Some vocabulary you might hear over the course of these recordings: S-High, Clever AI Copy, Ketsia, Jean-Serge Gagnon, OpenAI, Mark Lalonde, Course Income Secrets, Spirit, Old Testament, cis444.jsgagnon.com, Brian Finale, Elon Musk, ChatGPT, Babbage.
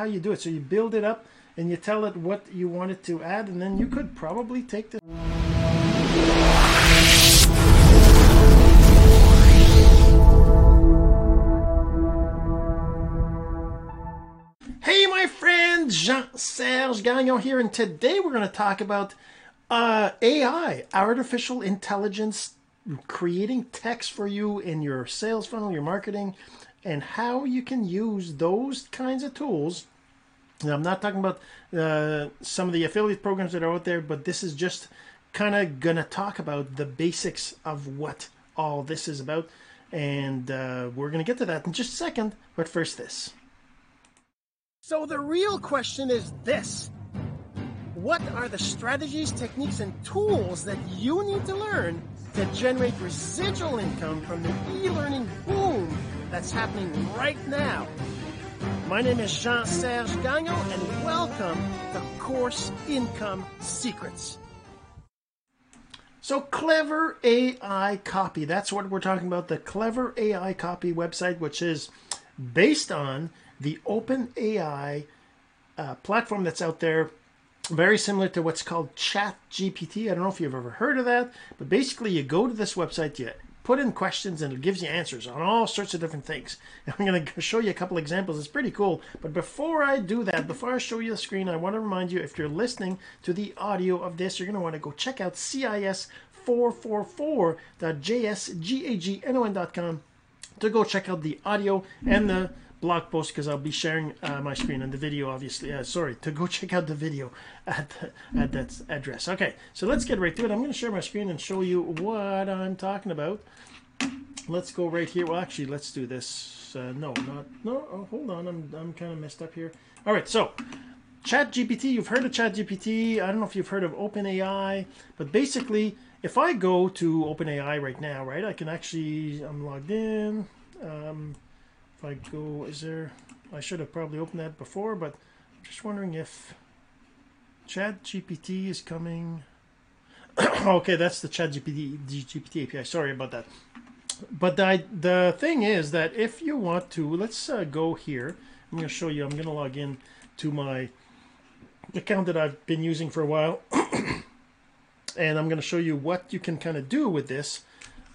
how you do it. So you build it up and you tell it what you want it to add, and then you could probably take this. Hey, my friend, Jean-Serge Gagnon here, and today we're going to talk about AI, artificial intelligence, creating text for you in your sales funnel, your marketing, and how you can use those kinds of tools. Now, I'm not talking about some of the affiliate programs that are out there, but this is just kind of going to talk about the basics of what all this is about. And we're going to get to that in just a second, but first this. So the real question is this. What are the strategies, techniques, and tools that you need to learn to generate residual income from the e-learning boom that's happening right now? My name is Jean-Serge Gagnon, and welcome to Course Income Secrets. So Clever AI Copy, that's what we're talking about, the Clever AI Copy website, which is based on the OpenAI platform that's out there, very similar to what's called ChatGPT. I don't know if you've ever heard of that, but basically you go to this website, you put in questions, and it gives you answers on all sorts of different things. And I'm going to show you a couple examples. It's pretty cool. But before I do that, before I show you the screen, I want to remind you, if you're listening to the audio of this, you're going to want to go check out cis444.jsgagnon.com to go check out the audio and the blog post, because I'll be sharing my screen and the video, obviously. To go check out the video at that address. Okay, so let's get right to it. I'm going to share my screen and show you what I'm talking about. Let's go right here. Well, actually, let's do this. Oh, hold on. I'm kind of messed up here. All right, so ChatGPT. You've heard of ChatGPT. I don't know if you've heard of OpenAI, but basically, if I go to OpenAI right now, right, I can actually, I'm logged in. If I go, is there, I should have probably opened that before, but I'm just wondering if ChatGPT is coming. Okay, that's the ChatGPT API. Sorry about that. But the thing is that if you want to, let's go here. I'm going to show you, I'm going to log in to my account that I've been using for a while. And I'm going to show you what you can kind of do with this.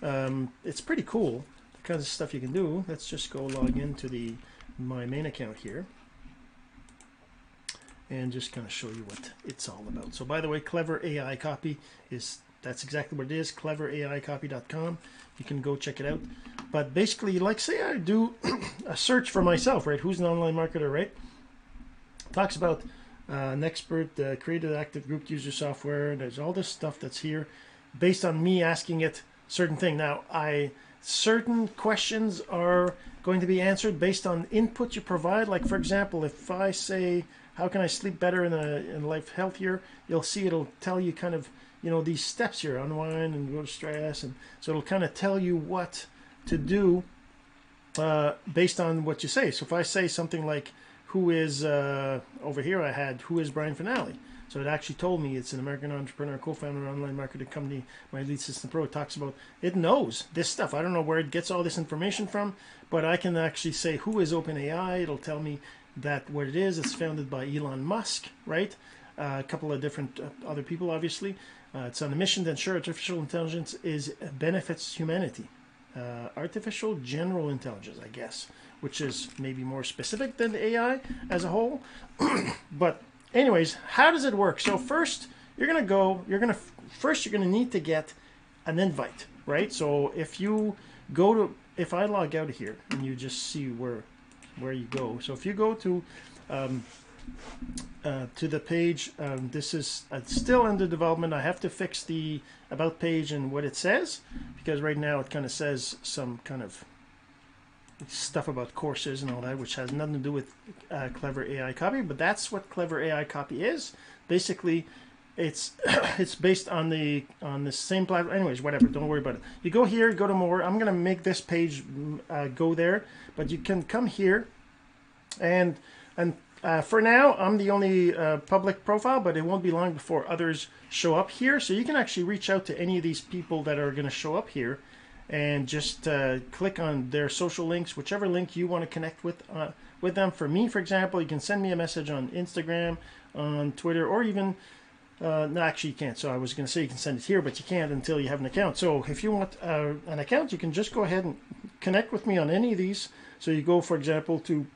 It's pretty cool, kinds of stuff you can do. Let's just go log into my main account here and just kind of show you what it's all about. So by the way, Clever AI Copy that's exactly what it is, cleveraicopy.com. You can go check it out. But basically, like say I do a search for myself, right? Who's an online marketer, right? Talks about an expert, creative active group user software. There's all this stuff that's here based on me asking it certain thing. Now, certain questions are going to be answered based on input you provide. Like, for example, if I say, how can I sleep better and life healthier? You'll see it'll tell you kind of, you know, these steps here, unwind and go to stress. And so it'll kind of tell you what to do based on what you say. So if I say something like, who is, over here I had, who is Brian Finale? So it actually told me it's an American entrepreneur, co-founder, online marketing company. My lead system pro talks about, it knows this stuff. I don't know where it gets all this information from, but I can actually say, who is OpenAI? It'll tell me that what it is. It's founded by Elon Musk, right? A couple of different other people, obviously. It's on a mission to ensure artificial intelligence benefits humanity. Artificial general intelligence, I guess, which is maybe more specific than AI as a whole. But anyways, how does it work? So first, you're going to need to get an invite, right? So if I log out of here and you just see where you go. So if you go to the page, this is still under development. I have to fix the about page and what it says, because right now it kind of says some kind of stuff about courses and all that, which has nothing to do with Clever AI Copy, but that's what Clever AI Copy is. Basically, it's based on the same platform. Anyways, whatever. Don't worry about it. You go here, go to more. I'm gonna make this page go there, but you can come here, and for now I'm the only public profile, but it won't be long before others show up here. So you can actually reach out to any of these people that are gonna show up here. and just click on their social links, whichever link you want to connect with them. For me, for example, you can send me a message on Instagram, on Twitter, or even no, actually you can't. So I was going to say you can send it here, but you can't until you have an account. So if you want an account, you can just go ahead and connect with me on any of these. So you go, for example, to,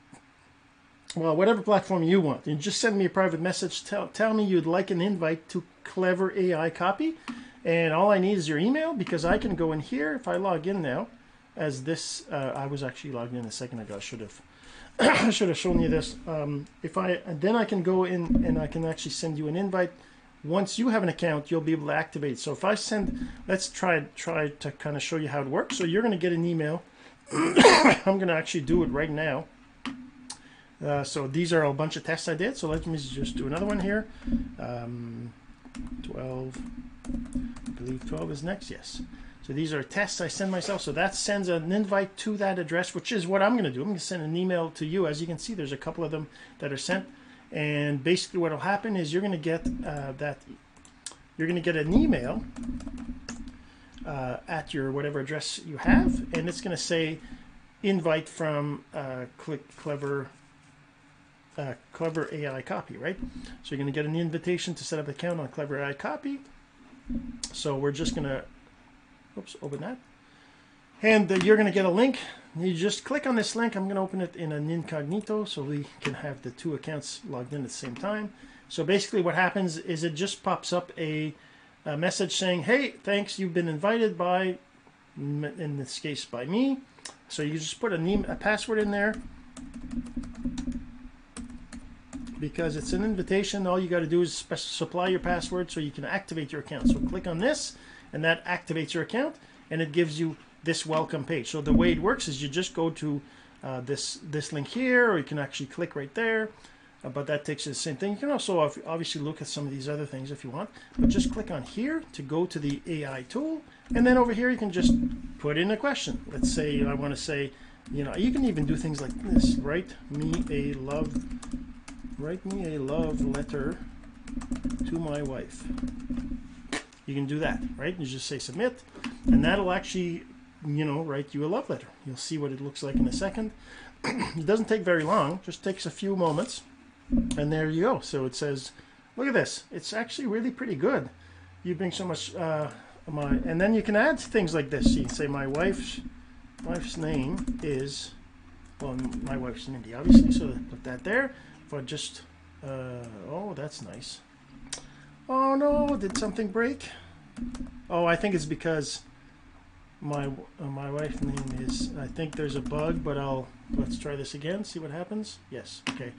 well, whatever platform you want, and just send me a private message. Tell me you'd like an invite to Clever AI Copy, and all I need is your email, because I can go in here. If I log in now as this, I was actually logged in a second ago. I should have shown you this. If I, and then I can go in and I can actually send you an invite. Once you have an account, you'll be able to activate. So if I send, let's try to kind of show you how it works. So you're going to get an email. I'm going to actually do it right now. So these are a bunch of tests I did. So let me just do another one here. 12, I believe 12 is next. Yes. So these are tests I send myself. So that sends an invite to that address, which is what I'm going to do. I'm going to send an email to you. As you can see, there's a couple of them that are sent. And basically what will happen is you're going to get an email at your whatever address you have, and it's going to say invite from Clever AI Copy, right? So you're going to get an invitation to set up an account on Clever AI Copy. So we're just going to, oops, open that. And you're going to get a link. You just click on this link. I'm going to open it in an incognito so we can have the two accounts logged in at the same time. So basically what happens is it just pops up a message saying, hey, thanks, you've been invited by, in this case, by me. So you just put a password in there. Because it's an invitation, all you got to do is supply your password so you can activate your account. So click on this, and that activates your account, and it gives you this welcome page. So the way it works is you just go to this link here, or you can actually click right there, but that takes you to the same thing. You can also obviously look at some of these other things if you want, but just click on here to go to the AI tool, and then over here you can just put in a question. Let's say I want to say, you know, you can even do things like this. Write me a love letter to my wife. You can do that, right? You just say submit, and that'll actually, you know, write you a love letter. You'll see what it looks like in a second. It doesn't take very long, just takes a few moments, and there you go. So it says, look at this, it's actually really pretty good. You bring so much and then you can add things like this. You can say my wife's name is, well, my wife's in India, obviously, so put that there. But just oh, that's nice. Oh no, did something break? Oh, I think it's because my wife's name is, I think there's a bug, but let's try this again, see what happens. Yes, okay,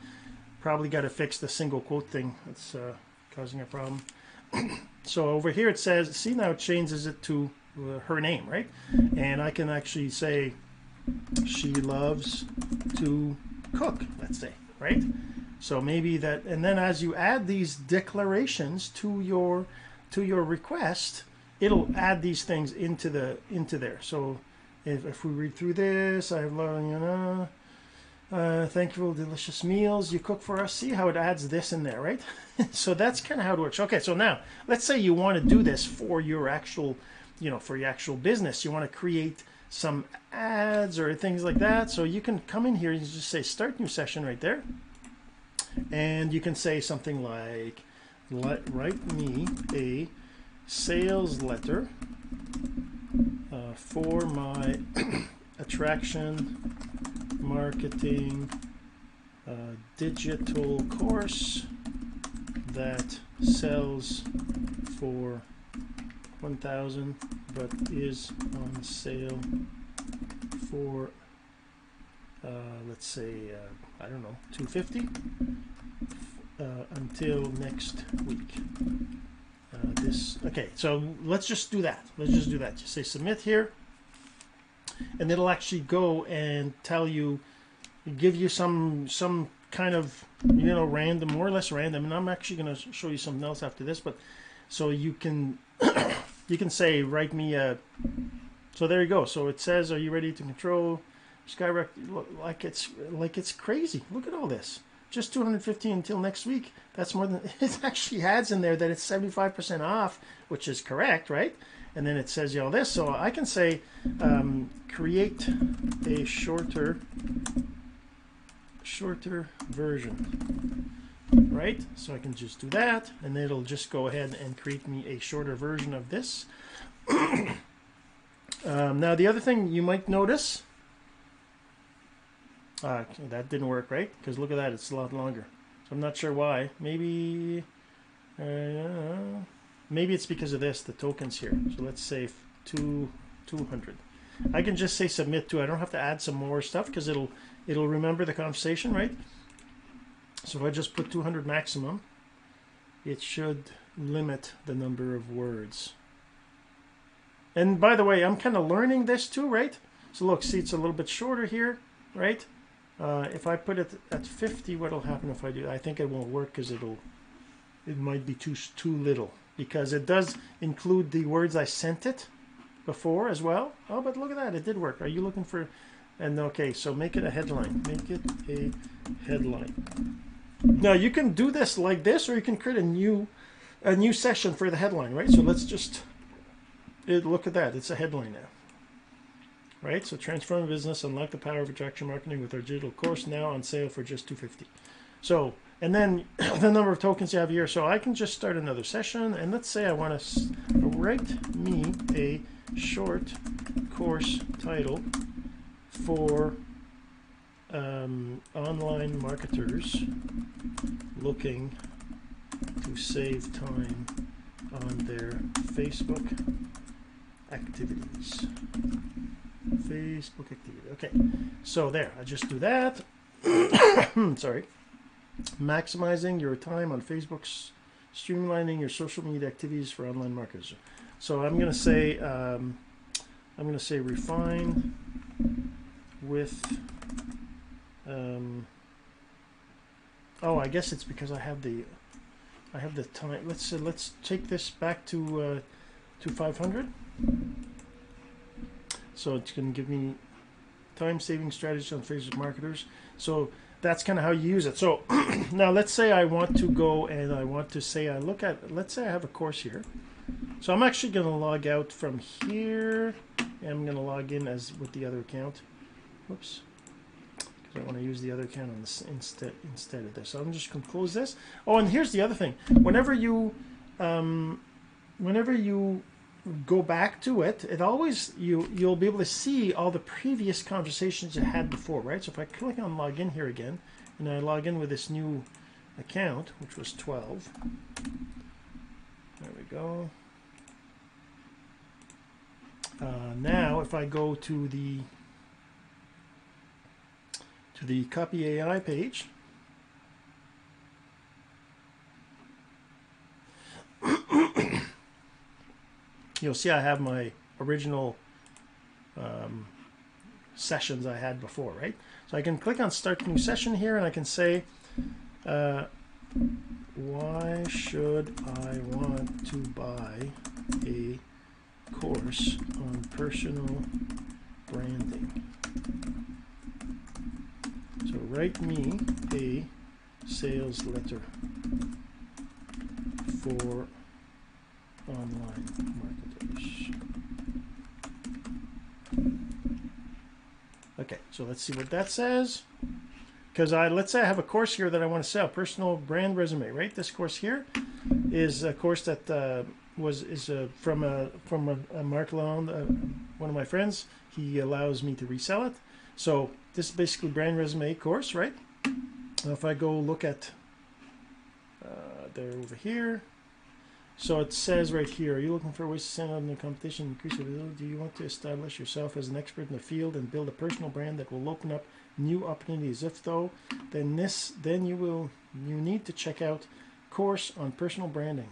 probably got to fix the single quote thing that's causing a problem. So over here it says, see, now it changes it to her name, right? And I can actually say she loves to cook, let's say, right? So maybe that, and then as you add these declarations to your request, it'll add these things into there. So if we read through this, I love, you know, thank you for the delicious meals you cook for us. See how it adds this in there, right? So that's kind of how it works. Okay, so now let's say you want to do this for your actual, you know, for your actual business. You want to create some ads or things like that. So you can come in here and just say start new session right there. And you can say something like, write me a sales letter for my attraction marketing digital course that sells for $1,000 but is on sale for let's say I don't know, $250 until next week. Okay, so let's just do that. Just say submit here, and it'll actually go and tell you, give you some kind of, you know, random, more or less random. And I'm actually going to show you something else after this, but so you can you can say write me a. So there you go. So it says, are you ready to control? Skyrocket, like it's crazy. Look at all this. Just $250 until next week. That's more than, it actually adds in there that it's 75% off, which is correct, right? and then it says you know this. So I can say create a shorter version, right? So I can just do that, and it'll just go ahead and create me a shorter version of this. Now the other thing you might notice, that didn't work, right? Because look at that, it's a lot longer. So I'm not sure why. Maybe maybe it's because of this, the tokens here. So let's say 200. I can just say submit to. I don't have to add some more stuff because it'll remember the conversation, right? So if I just put 200 maximum, it should limit the number of words. And by the way, I'm kind of learning this too, right? So look, see, it's a little bit shorter here, right? If I put it at 50, what'll happen if I do? I think it won't work because it might be too little, because it does include the words I sent it before as well. Oh, but look at that, it did work. Are you looking for? And okay, so make it a headline. Make it a headline. Now you can do this like this, or you can create a new session for the headline, right? So let's just look at that. It's a headline now, right? So transform business, unlock the power of attraction marketing with our digital course, now on sale for just $250. So, and then the number of tokens you have here. So I can just start another session, and let's say I want to write me a short course title for online marketers looking to save time on their Facebook activities. Facebook activity. Okay, so there, I just do that. Sorry. Maximizing your time on Facebook, streamlining your social media activities for online marketers. So I'm going to say refine with oh, I guess it's because I have the time. Let's take this back to 500. So it's going to give me time-saving strategies on Facebook marketers. So that's kind of how you use it. So now let's say I want to go and I want to say I look at, let's say I have a course here. So I'm actually going to log out from here, and I'm going to log in as with the other account. Whoops. Because I want to use the other account on this instead of this. So I'm just going to close this. Oh, and here's the other thing. Whenever you go back to it, it always you'll be able to see all the previous conversations you had before, right? So if I click on login here again, and I log in with this new account, which was 12. There we go. Now if I go to the Copy AI page, you'll see I have my original sessions I had before, right? So I can click on Start New Session here, and I can say, why should I want to buy a course on personal branding? So write me a sales letter for online marketers. Okay, so let's see what that says. Because let's say I have a course here that I want to sell, personal brand resume, right? This course here is a course that is from Mark Lalonde, one of my friends. He allows me to resell it. So this is basically brand resume course, right? Now if I go look at they're over here. So it says right here, are you looking for ways to stand out in the competition and increase your visibility? Do you want to establish yourself as an expert in the field and build a personal brand that will open up new opportunities? If so, then you need to check out Course on Personal Branding.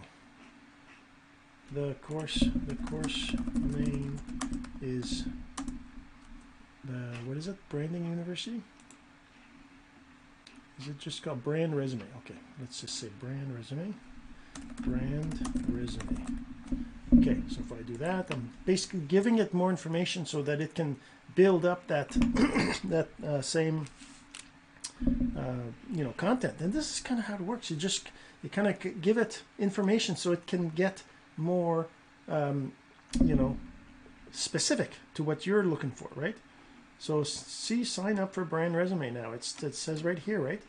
The course name is Branding University? Is it just called Brand Resume? Okay, let's just say Brand Resume. Brand resume. Okay, so if I do that, I'm basically giving it more information so that it can build up that same content. And this is kind of how it works. You kind of give it information so it can get more you know, specific to what you're looking for, right? So see, sign up for brand resume now. It says right here, right?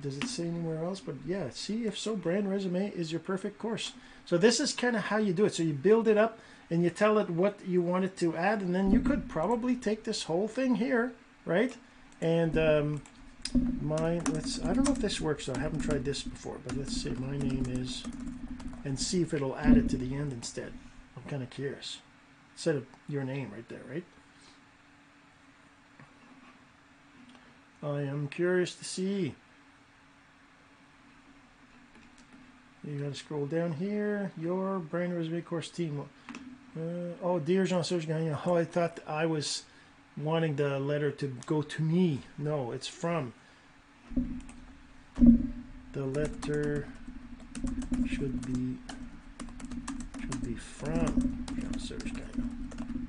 Does it say anywhere else? But yeah, see, if so, brand resume is your perfect course. So this is kind of how you do it. So you build it up and you tell it what you want it to add, and then you could probably take this whole thing here, right? And I don't know if this works. I haven't tried this before, but let's say my name is, and see if it'll add it to the end instead. I'm kind of curious. Instead of your name right there, right? I am curious to see. You got to scroll down here. Your brand resume course team. Oh, dear Jean-Serge Gagnon. Oh, I thought I was wanting the letter to go to me. No, it's from. The letter should be from Jean-Serge Gagnon.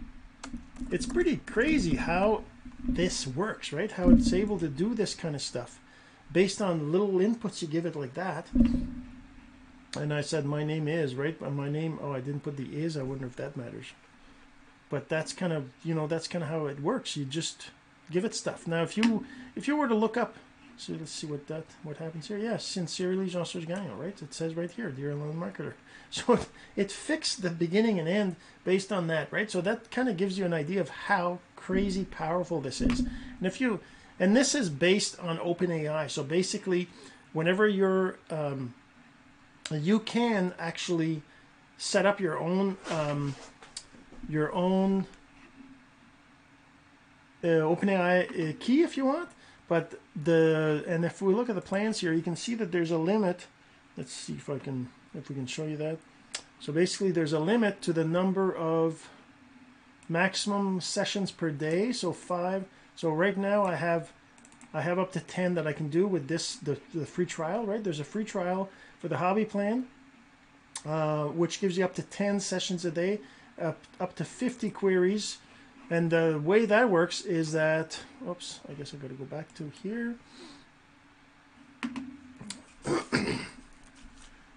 It's pretty crazy how this works, right? How it's able to do this kind of stuff based on little inputs you give it like that. And I said my name is, right? But my name, oh, I didn't put the is. I wonder if that matters. But that's kind of, you know, that's kind of how it works. You just give it stuff. Now if you were to look up, so let's see what happens here. Yes, yeah, sincerely Jean-Serge Gagnon, right? It says right here, dear online marketer. So it fixed the beginning and end based on that, right? So that kind of gives you an idea of how crazy powerful this is. And this is based on OpenAI. So basically, whenever you're you can actually set up your own OpenAI key if you want. But and if we look at the plans here, you can see that there's a limit. Let's see if we can show you that. So basically there's a limit to the number of maximum sessions per day. So 5. So right now I have up to 10 that I can do with this the free trial, right? There's a free trial for the hobby plan, which gives you up to 10 sessions a day, up to 50 queries. And the way that works is that, oops, I guess I got to go back to here.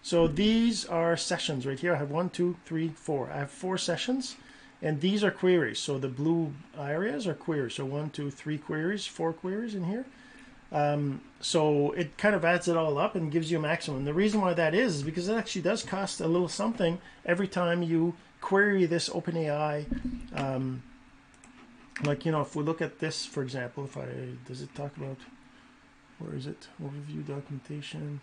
So these are sessions right here. I have 1, 2, 3, 4. I have 4 sessions, and these are queries. So the blue areas are queries. So 1, 2, 3 queries, 4 queries in here. So it kind of adds it all up and gives you a maximum. The reason why that is because it actually does cost a little something every time you query this OpenAI. Like, you know, if we look at this, for example, does it talk about, where is it? Overview documentation,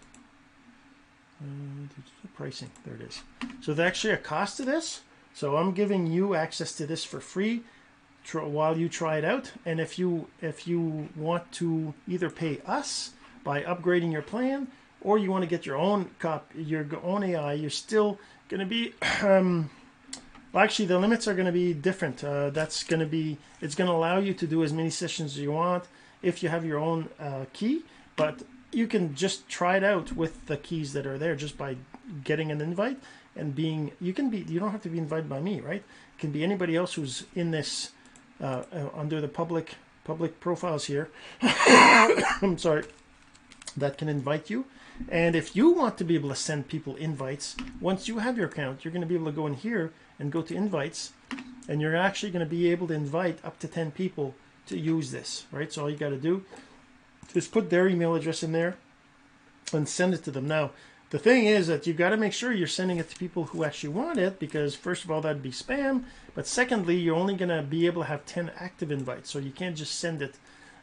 pricing, there it is. So there's actually a cost to this. So I'm giving you access to this for free while you try it out. And if you want to either pay us by upgrading your plan, or you want to get your own AI, you're still going to be, well, actually, the limits are going to be different. It's going to allow you to do as many sessions as you want if you have your own key, but you can just try it out with the keys that are there just by getting an invite and you don't have to be invited by me, right? It can be anybody else who's in this, under the public profiles here. I'm sorry. That can invite you. And if you want to be able to send people invites, once you have your account, you're going to be able to go in here and go to invites, and you're actually going to be able to invite up to 10 people to use this, right? So all you got to do is put their email address in there and send it to them. Now, the thing is that you've got to make sure you're sending it to people who actually want it, because first of all, that'd be spam. But secondly, you're only going to be able to have 10 active invites. So you can't just send it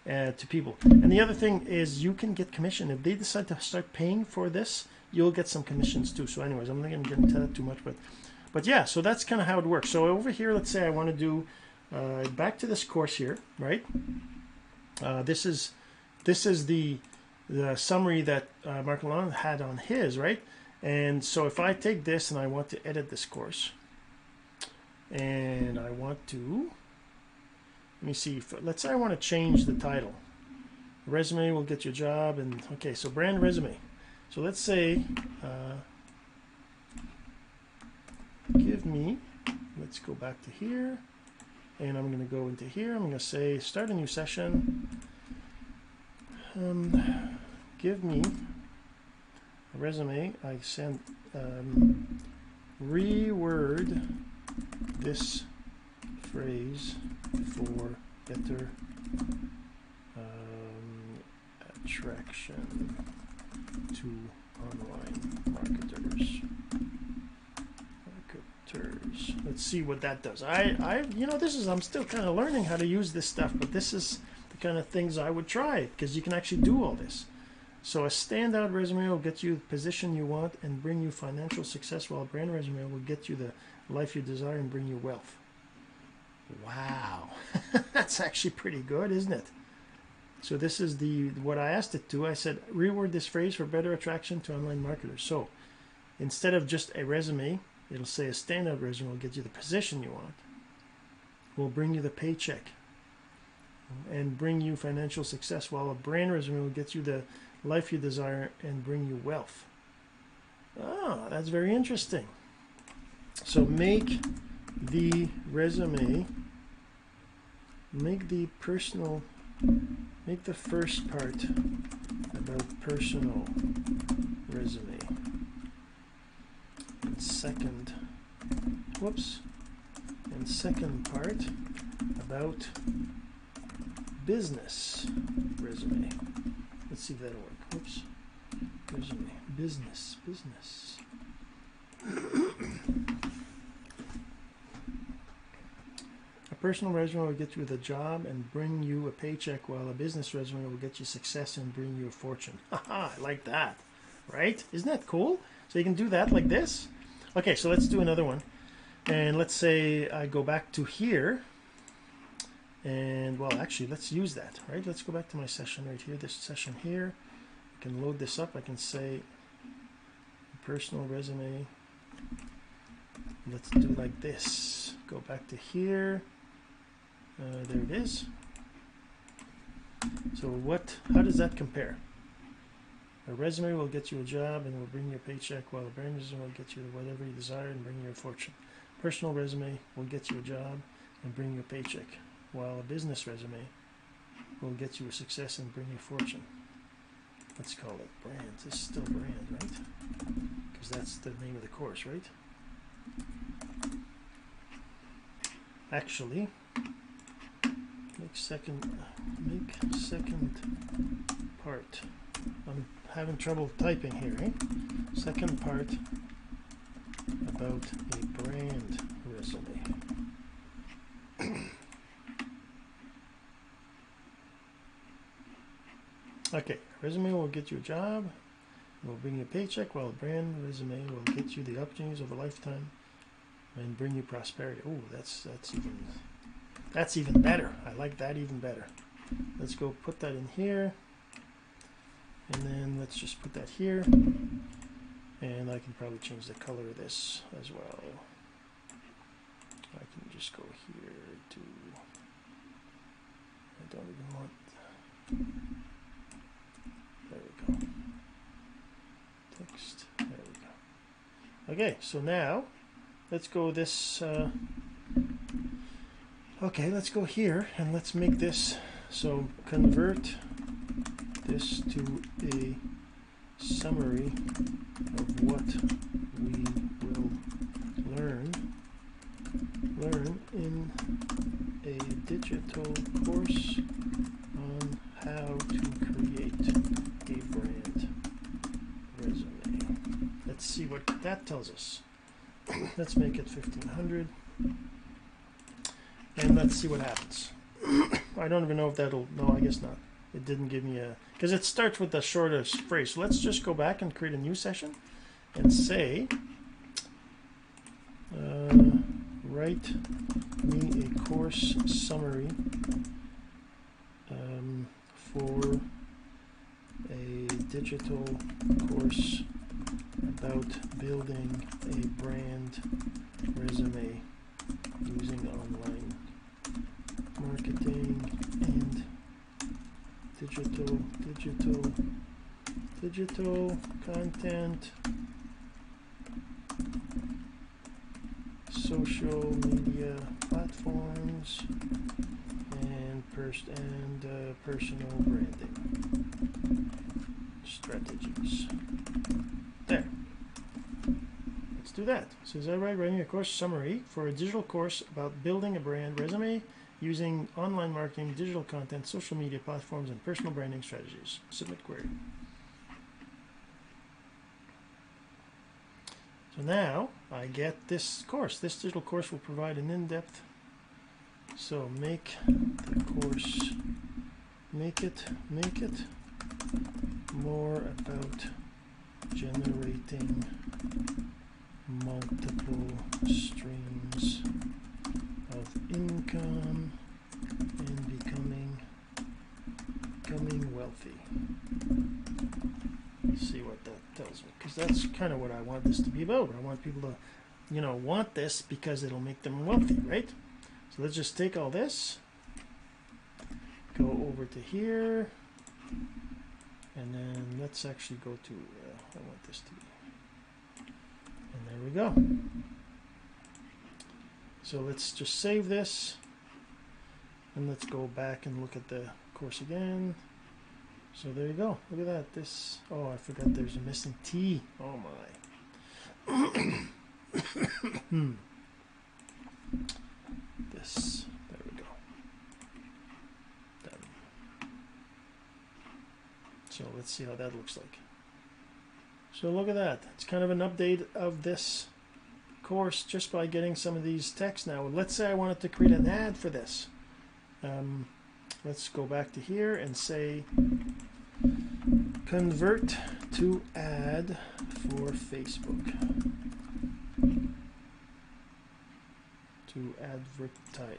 to people. And the other thing is you can get commission. If they decide to start paying for this, you'll get some commissions too. So anyways, I'm not going to get into that too much, but yeah, so that's kind of how it works. So over here, let's say I want to do back to this course here, right? This is the summary that Mark Lalonde had on his, right? And so if I take this and I want to edit this course, and I want to, let me see, let's say I want to change the title. Resume will get your job, and okay, so brand resume. So let's say, let's go back to here, and I'm going to go into here. I'm going to say, start a new session. Give me a resume. I send reword this phrase for better attraction to online marketers. Let's see what that does. I you know, this is, I'm still kind of learning how to use this stuff, but this is the kind of things I would try, because you can actually do all this. So a standout resume will get you the position you want and bring you financial success, while a brand resume will get you the life you desire and bring you wealth. Wow. That's actually pretty good, isn't it? So this is the what I asked it to. I said, reword this phrase for better attraction to online marketers. So instead of just a resume, it'll say a standout resume will get you the position you want, will bring you the paycheck, and bring you financial success, while a brand resume will get you the life you desire and bring you wealth. Ah, that's very interesting. So make the resume, make the first part about personal resume. Second part about business resume. Let's see if that'll work. Whoops. Resume. Business. A personal resume will get you the job and bring you a paycheck, while a business resume will get you success and bring you a fortune. Haha, I like that. Right? Isn't that cool? So you can do that like this. Okay, so let's do another one. And let's say I go back to here. And, well, actually, let's use that, right? Let's go back to my session right here, this session here. I can load this up. I can say personal resume. Let's do like this. Go back to here. There it is. So how does that compare? A resume will get you a job and will bring you a paycheck, while a brand resume will get you whatever you desire and bring you a fortune. Personal resume will get you a job and bring you a paycheck, while a business resume will get you a success and bring you a fortune. Let's call it brand. This is still brand, right? Because that's the name of the course, right? Actually, make second part. I'm having trouble typing here, eh? Second part about a brand resume. Okay, resume will get you a job, will bring you a paycheck, while a brand resume will get you the opportunities of a lifetime and bring you prosperity. Oh, that's even better. I like that even better. Let's go put that in here. And then let's just put that here, and I can probably change the color of this as well. I can just go here to, I don't even want, there we go, text, there we go. Okay, so now let's go this, okay, let's go here and let's make this, so convert this to a summary of what we will learn in a digital course on how to create a brand resume. Let's see what that tells us. Let's make it 1500 and let's see what happens. I don't even know if that'll, no, I guess not. It didn't give me a, because it starts with the shortest phrase. So let's just go back and create a new session and say, write me a course summary for a digital course about building a brand resume using online marketing and digital content, social media platforms, and personal branding strategies. There. Let's do that. So is everybody writing a course summary for a digital course about building a brand resume using online marketing, digital content, social media platforms, and personal branding strategies. Submit query. So now I get this course. This digital course will provide an in-depth. So make the course, make it more about generating multiple streams of income and becoming wealthy. Let's see what that tells me, because that's kind of what I want this to be about. I want people to, you know, want this because it'll make them wealthy, right? So let's just take all this, go over to here, and then let's actually go to I want this to be, and there we go. So let's just save this, and let's go back and look at the course again. So there you go. Look at that. This. Oh, I forgot there's a missing T. Oh my. This. There we go. Done. So let's see how that looks like. So look at that. It's kind of an update of this course just by getting some of these texts. Now, let's say I wanted to create an ad for this. Let's go back to here and say convert to ad for Facebook to advertise.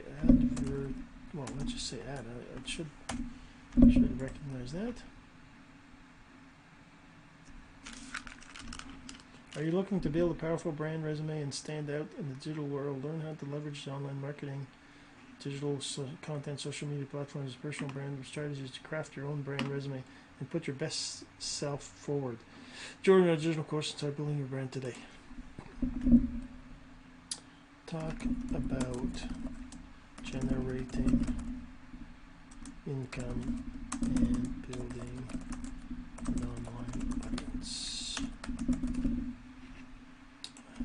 Well, let's just say ad. I should recognize that. Are you looking to build a powerful brand resume and stand out in the digital world? Learn how to leverage online marketing, digital content, social media platforms, personal brand strategies to craft your own brand resume and put your best self forward. Join our digital course and start building your brand today. Talk about generating income and building an online audience.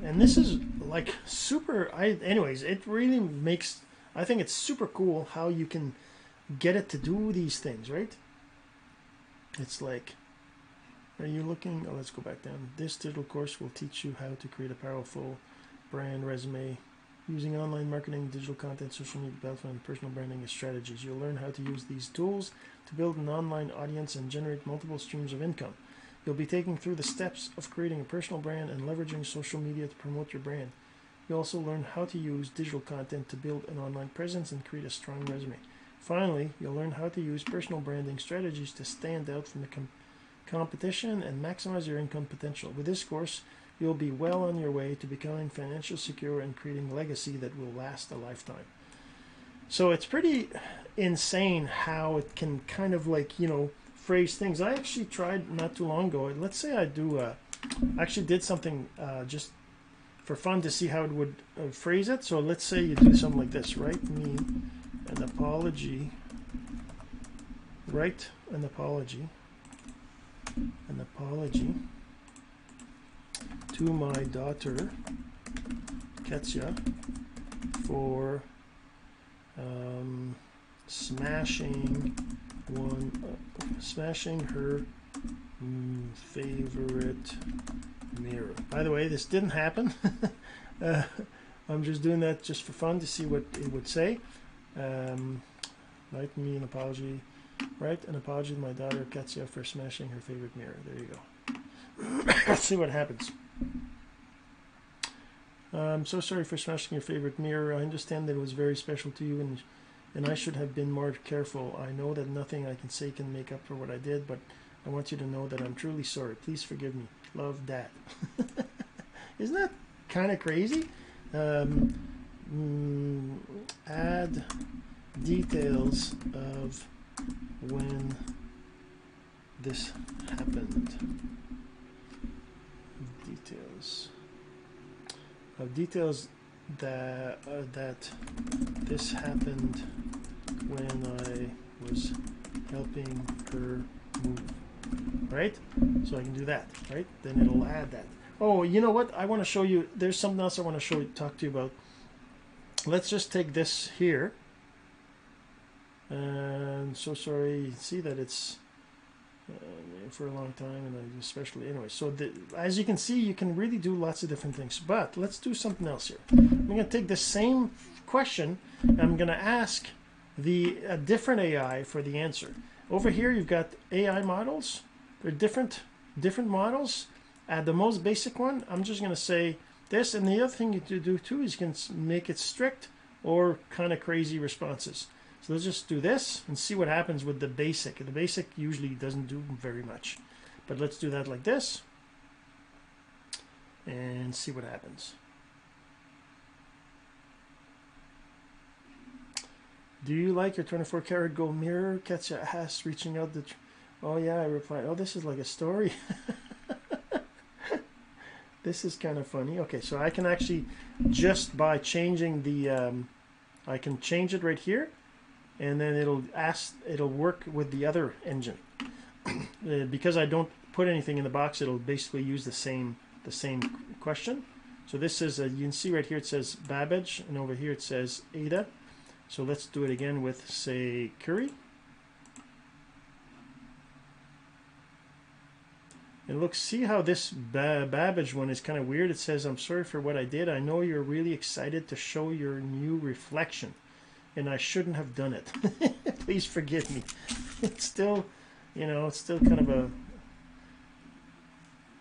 And this is like super, anyways, it really makes... I think it's super cool how you can get it to do these things, right? It's like, are you looking? Oh, let's go back down. This digital course will teach you how to create a powerful brand resume using online marketing, digital content, social media platform, and personal branding as strategies. You'll learn how to use these tools to build an online audience and generate multiple streams of income. You'll be taking through the steps of creating a personal brand and leveraging social media to promote your brand. You also learn how to use digital content to build an online presence and create a strong resume. Finally, you'll learn how to use personal branding strategies to stand out from the competition and maximize your income potential. With this course, you'll be well on your way to becoming financially secure and creating a legacy that will last a lifetime. So it's pretty insane how it can kind of like, you know, phrase things. I actually tried not too long ago. Let's say I do, actually did something just for fun to see how it would phrase it. So let's say you do something like this. Write an apology to my daughter Ketsia for smashing her favorite mirror. By the way, this didn't happen. I'm just doing that just for fun to see what it would say. Write an apology to my daughter Ketsia for smashing her favorite mirror. There you go. Let's see what happens. I'm so sorry for smashing your favorite mirror. I understand that it was very special to you, and I should have been more careful. I know that nothing I can say can make up for what I did, but I want you to know that I'm truly sorry. Please forgive me. Love, Dad. Isn't that kind of crazy? Add details of when this happened. Details that this happened when I was helping her move. Right, so I can do that, right? Then it'll add that. Oh, you know what? I want to show you. There's something else I want to show you, talk to you about. Let's just take this here. And so sorry, see that it's for a long time, and especially anyway. So as you can see, you can really do lots of different things. But let's do something else here. I'm going to take the same question. And I'm going to ask a different AI for the answer. Over here, you've got AI models. They're different models. At the most basic one, I'm just going to say this. And the other thing you do too is you can make it strict or kind of crazy responses. So let's just do this and see what happens with the basic. The basic usually doesn't do very much. But let's do that like this and see what happens. Do you like your 24-karat gold mirror? Ketsia asks, reaching out the... Oh, yeah, I replied. Oh, this is like a story. This is kind of funny. Okay, so I can actually, just by changing the... I can change it right here. And then it'll work with the other engine. Because I don't put anything in the box, it'll basically use the same question. So this is, you can see right here it says Babbage, and over here it says Ada. So let's do it again with, say, Curry. And look, see how this Babbage one is kind of weird. It says, I'm sorry for what I did. I know you're really excited to show your new reflection. And I shouldn't have done it. Please forgive me. It's still, you know, it's still kind of a...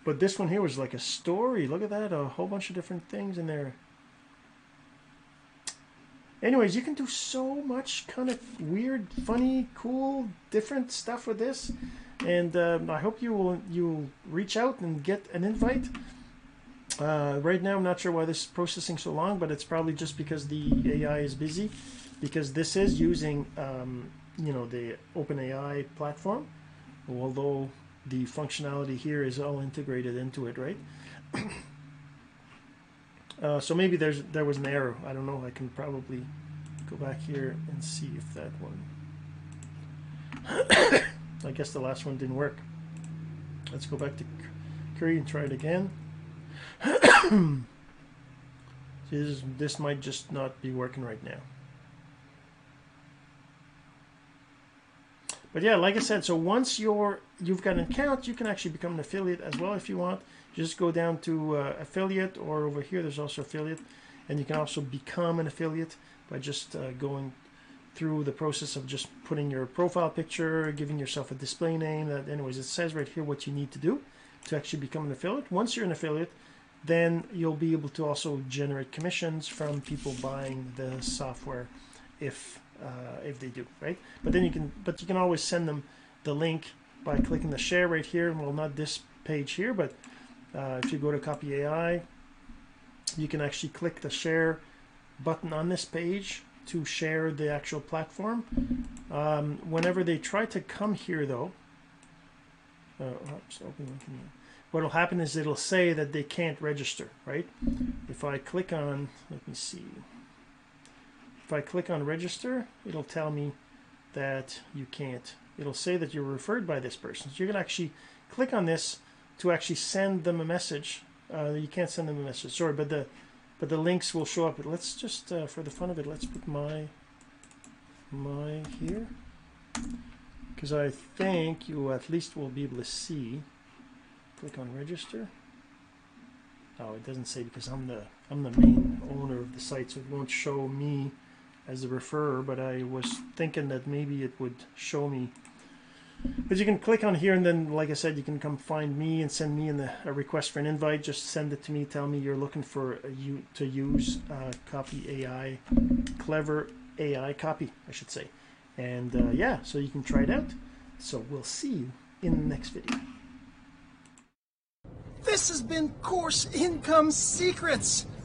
But this one here was like a story. Look at that, a whole bunch of different things in there. Anyways, you can do so much kind of weird, funny, cool, different stuff with this. And I hope you'll reach out and get an invite. Right now, I'm not sure why this is processing so long, but it's probably just because the AI is busy. Because this is using, you know, the OpenAI platform, although the functionality here is all integrated into it, right? So maybe there was an error. I don't know. I can probably go back here and see if that one. I guess the last one didn't work. Let's go back to Curry and try it again. This might just not be working right now. But yeah, like I said, so once you've got an account, you can actually become an affiliate as well if you want. Just go down to affiliate, or over here there's also affiliate, and you can also become an affiliate by just going through the process of just putting your profile picture, giving yourself a display name. That, anyways, it says right here what you need to do to actually become an affiliate. Once you're an affiliate, then you'll be able to also generate commissions from people buying the software if they do, right? But then you can always send them the link by clicking the share right here. Well, not this page here, but if you go to Copy AI, you can actually click the share button on this page to share the actual platform. Whenever they try to come here, though, oops, what'll happen is it'll say that they can't register, right? If I click on, let me see. If I click on register, it'll tell me that you can't. It'll say that you're referred by this person. So you can actually click on this to actually send them a message. You can't send them a message, sorry, but the links will show up. But let's just, for the fun of it, let's put my here. Because I think you at least will be able to see. Click on register. Oh, it doesn't say because I'm the main owner of the site, so it won't show me as a referrer, but I was thinking that maybe it would show me. But you can click on here, and then, like I said, you can come find me and send me a request for an invite. Just send it to me. Tell me you're looking for you to use Copy AI, Clever AI Copy, I should say. And yeah, so you can try it out. So we'll see you in the next video. This has been Course Income Secrets,